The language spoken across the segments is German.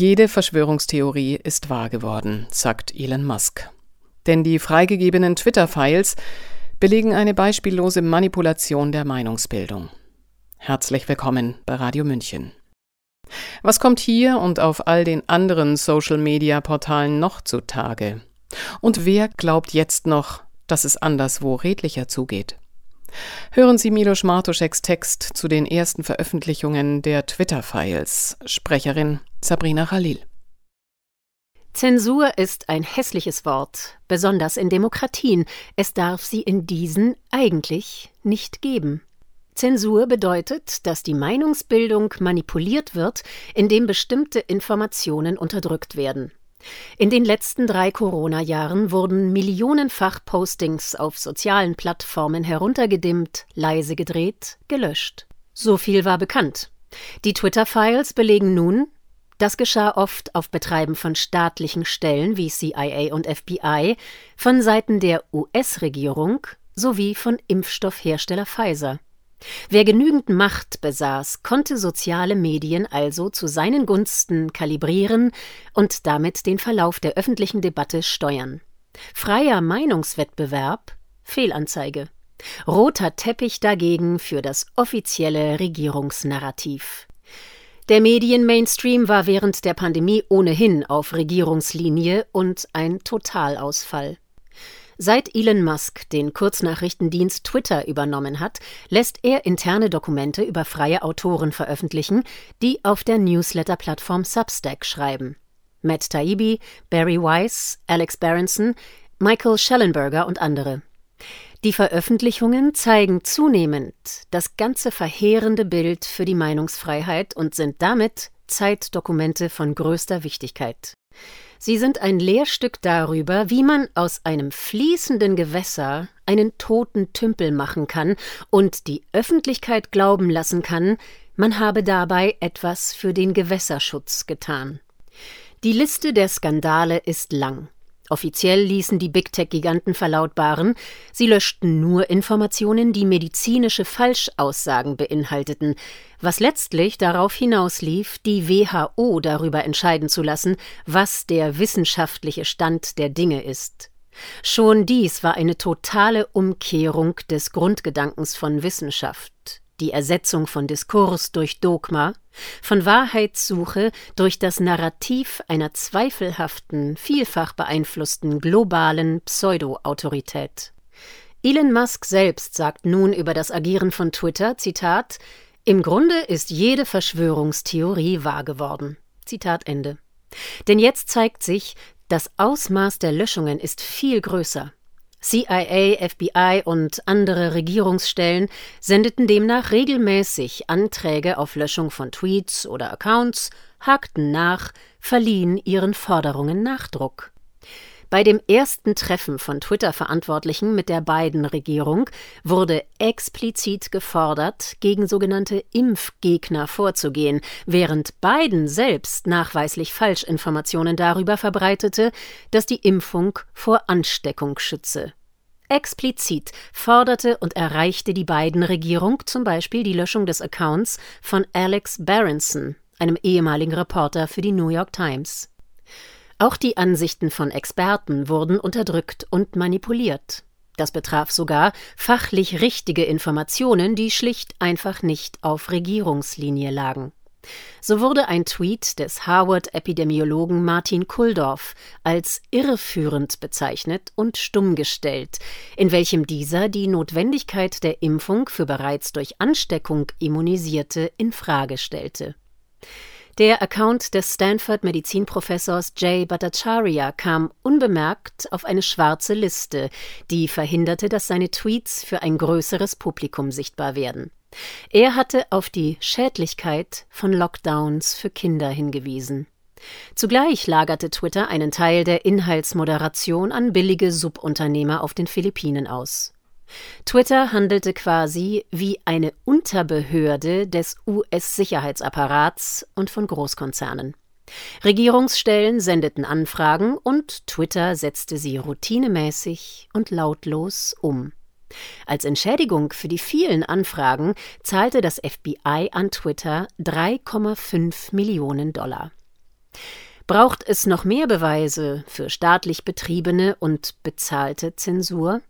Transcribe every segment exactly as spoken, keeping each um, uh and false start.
Jede Verschwörungstheorie ist wahr geworden, sagt Elon Musk. Denn die freigegebenen Twitter-Files belegen eine beispiellose Manipulation der Meinungsbildung. Herzlich willkommen bei Radio München. Was kommt hier und auf all den anderen Social-Media-Portalen noch zutage? Und wer glaubt jetzt noch, dass es anderswo redlicher zugeht? Hören Sie Miloš Matescheks Text zu den ersten Veröffentlichungen der Twitter-Files. Sprecherin Sabrina Khalil. Zensur ist ein hässliches Wort, besonders in Demokratien. Es darf sie in diesen eigentlich nicht geben. Zensur bedeutet, dass die Meinungsbildung manipuliert wird, indem bestimmte Informationen unterdrückt werden. In den letzten drei Corona-Jahren wurden millionenfach Postings auf sozialen Plattformen heruntergedimmt, leise gedreht, gelöscht. So viel war bekannt. Die Twitter-Files belegen nun, das geschah oft auf Betreiben von staatlichen Stellen wie C I A und F B I, von Seiten der U S-Regierung sowie von Impfstoffhersteller Pfizer. Wer genügend Macht besaß, konnte soziale Medien also zu seinen Gunsten kalibrieren und damit den Verlauf der öffentlichen Debatte steuern. Freier Meinungswettbewerb, Fehlanzeige. Roter Teppich dagegen für das offizielle Regierungsnarrativ. Der Medien-Mainstream war während der Pandemie ohnehin auf Regierungslinie und ein Totalausfall. Seit Elon Musk den Kurznachrichtendienst Twitter übernommen hat, lässt er interne Dokumente über freie Autoren veröffentlichen, die auf der Newsletter-Plattform Substack schreiben. Matt Taibbi, Barry Weiss, Alex Berenson, Michael Schellenberger und andere. Die Veröffentlichungen zeigen zunehmend das ganze verheerende Bild für die Meinungsfreiheit und sind damit Zeitdokumente von größter Wichtigkeit. Sie sind ein Lehrstück darüber, wie man aus einem fließenden Gewässer einen toten Tümpel machen kann und die Öffentlichkeit glauben lassen kann, man habe dabei etwas für den Gewässerschutz getan. Die Liste der Skandale ist lang. Offiziell ließen die Big-Tech-Giganten verlautbaren, sie löschten nur Informationen, die medizinische Falschaussagen beinhalteten, was letztlich darauf hinauslief, die W H O darüber entscheiden zu lassen, was der wissenschaftliche Stand der Dinge ist. Schon dies war eine totale Umkehrung des Grundgedankens von Wissenschaft, die Ersetzung von Diskurs durch Dogma, von Wahrheitssuche durch das Narrativ einer zweifelhaften, vielfach beeinflussten globalen Pseudo-Autorität. Elon Musk selbst sagt nun über das Agieren von Twitter, Zitat, im Grunde ist jede Verschwörungstheorie wahr geworden. Zitat Ende. Denn jetzt zeigt sich, das Ausmaß der Löschungen ist viel größer. C I A, F B I und andere Regierungsstellen sendeten demnach regelmäßig Anträge auf Löschung von Tweets oder Accounts, hakten nach, verliehen ihren Forderungen Nachdruck. Bei dem ersten Treffen von Twitter-Verantwortlichen mit der Biden-Regierung wurde explizit gefordert, gegen sogenannte Impfgegner vorzugehen, während Biden selbst nachweislich Falschinformationen darüber verbreitete, dass die Impfung vor Ansteckung schütze. Explizit forderte und erreichte die Biden-Regierung zum Beispiel die Löschung des Accounts von Alex Berenson, einem ehemaligen Reporter für die New York Times. Auch die Ansichten von Experten wurden unterdrückt und manipuliert. Das betraf sogar fachlich richtige Informationen, die schlicht einfach nicht auf Regierungslinie lagen. So wurde ein Tweet des Harvard-Epidemiologen Martin Kulldorf als irreführend bezeichnet und stumm gestellt, in welchem dieser die Notwendigkeit der Impfung für bereits durch Ansteckung Immunisierte in Frage stellte. Der Account des Stanford-Medizinprofessors Jay Bhattacharya kam unbemerkt auf eine schwarze Liste, die verhinderte, dass seine Tweets für ein größeres Publikum sichtbar werden. Er hatte auf die Schädlichkeit von Lockdowns für Kinder hingewiesen. Zugleich lagerte Twitter einen Teil der Inhaltsmoderation an billige Subunternehmer auf den Philippinen aus. Twitter handelte quasi wie eine Unterbehörde des U S-Sicherheitsapparats und von Großkonzernen. Regierungsstellen sendeten Anfragen und Twitter setzte sie routinemäßig und lautlos um. Als Entschädigung für die vielen Anfragen zahlte das F B I an Twitter drei Komma fünf Millionen Dollar. Braucht es noch mehr Beweise für staatlich betriebene und bezahlte Zensur?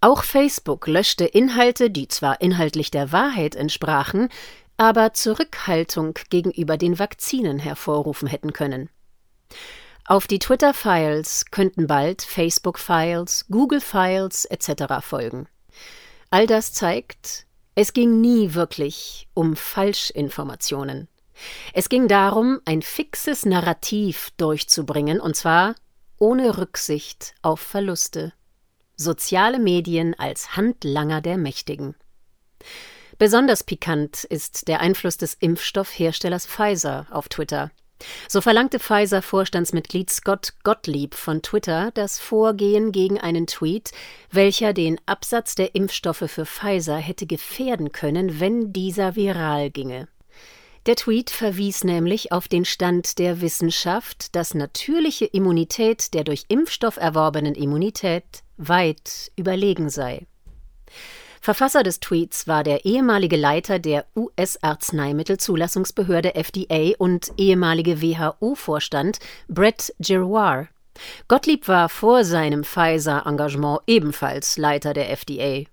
Auch Facebook löschte Inhalte, die zwar inhaltlich der Wahrheit entsprachen, aber Zurückhaltung gegenüber den Vakzinen hervorrufen hätten können. Auf die Twitter-Files könnten bald Facebook-Files, Google-Files et cetera folgen. All das zeigt, es ging nie wirklich um Falschinformationen. Es ging darum, ein fixes Narrativ durchzubringen, und zwar ohne Rücksicht auf Verluste. Soziale Medien als Handlanger der Mächtigen. Besonders pikant ist der Einfluss des Impfstoffherstellers Pfizer auf Twitter. So verlangte Pfizer-Vorstandsmitglied Scott Gottlieb von Twitter das Vorgehen gegen einen Tweet, welcher den Absatz der Impfstoffe für Pfizer hätte gefährden können, wenn dieser viral ginge. Der Tweet verwies nämlich auf den Stand der Wissenschaft, dass natürliche Immunität der durch Impfstoff erworbenen Immunität weit überlegen sei. Verfasser des Tweets war der ehemalige Leiter der U S-Arzneimittelzulassungsbehörde F D A und ehemalige W H O-Vorstand Brett Giroir. Gottlieb war vor seinem Pfizer-Engagement ebenfalls Leiter der F D A.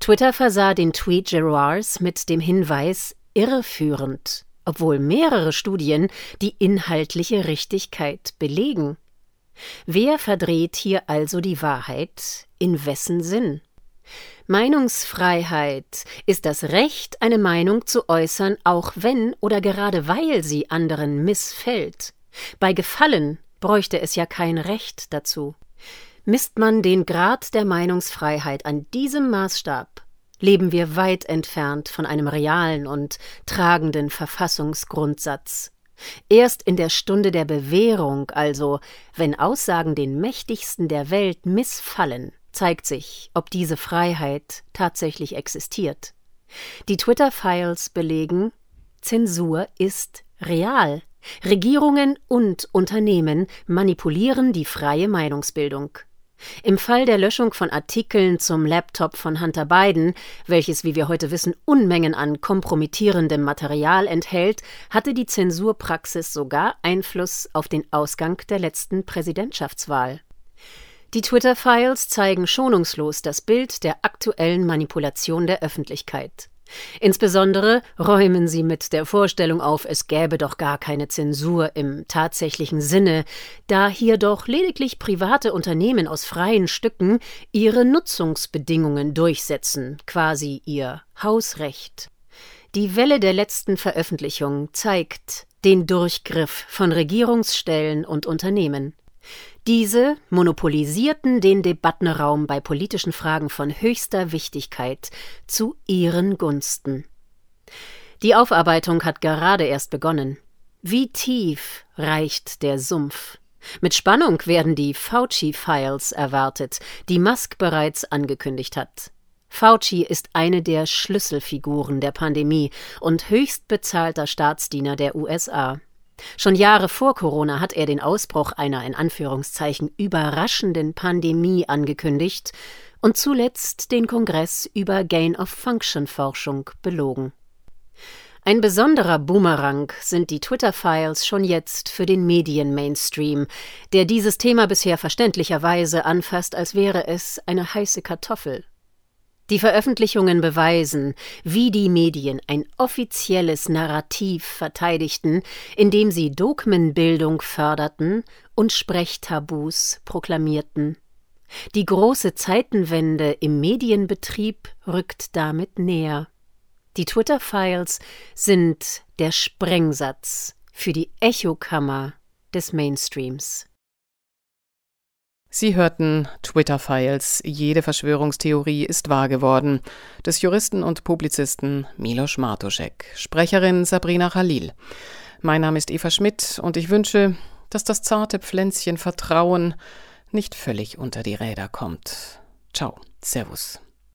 Twitter versah den Tweet Giroirs mit dem Hinweis irreführend, obwohl mehrere Studien die inhaltliche Richtigkeit belegen. Wer verdreht hier also die Wahrheit, in wessen Sinn? Meinungsfreiheit ist das Recht, eine Meinung zu äußern, auch wenn oder gerade weil sie anderen missfällt. Bei Gefallen bräuchte es ja kein Recht dazu. Misst man den Grad der Meinungsfreiheit an diesem Maßstab, leben wir weit entfernt von einem realen und tragenden Verfassungsgrundsatz. Erst in der Stunde der Bewährung, also wenn Aussagen den Mächtigsten der Welt missfallen, zeigt sich, ob diese Freiheit tatsächlich existiert. Die Twitter-Files belegen, Zensur ist real. Regierungen und Unternehmen manipulieren die freie Meinungsbildung. Im Fall der Löschung von Artikeln zum Laptop von Hunter Biden, welches, wie wir heute wissen, Unmengen an kompromittierendem Material enthält, hatte die Zensurpraxis sogar Einfluss auf den Ausgang der letzten Präsidentschaftswahl. Die Twitter-Files zeigen schonungslos das Bild der aktuellen Manipulation der Öffentlichkeit. Insbesondere räumen sie mit der Vorstellung auf, es gäbe doch gar keine Zensur im tatsächlichen Sinne, da hier doch lediglich private Unternehmen aus freien Stücken ihre Nutzungsbedingungen durchsetzen, quasi ihr Hausrecht. Die Welle der letzten Veröffentlichung zeigt den Durchgriff von Regierungsstellen und Unternehmen. Diese monopolisierten den Debattenraum bei politischen Fragen von höchster Wichtigkeit zu ihren Gunsten. Die Aufarbeitung hat gerade erst begonnen. Wie tief reicht der Sumpf? Mit Spannung werden die Fauci-Files erwartet, die Musk bereits angekündigt hat. Fauci ist eine der Schlüsselfiguren der Pandemie und höchst bezahlter Staatsdiener der U S A. Schon Jahre vor Corona hat er den Ausbruch einer in Anführungszeichen überraschenden Pandemie angekündigt und zuletzt den Kongress über Gain-of-Function-Forschung belogen. Ein besonderer Boomerang sind die Twitter-Files schon jetzt für den Medien-Mainstream, der dieses Thema bisher verständlicherweise anfasst, als wäre es eine heiße Kartoffel. Die Veröffentlichungen beweisen, wie die Medien ein offizielles Narrativ verteidigten, indem sie Dogmenbildung förderten und Sprechtabus proklamierten. Die große Zeitenwende im Medienbetrieb rückt damit näher. Die Twitter-Files sind der Sprengsatz für die Echokammer des Mainstreams. Sie hörten Twitter-Files. Jede Verschwörungstheorie ist wahr geworden. Des Juristen und Publizisten Miloš Matešek. Sprecherin Sabrina Khalil. Mein Name ist Eva Schmidt und ich wünsche, dass das zarte Pflänzchen Vertrauen nicht völlig unter die Räder kommt. Ciao. Servus.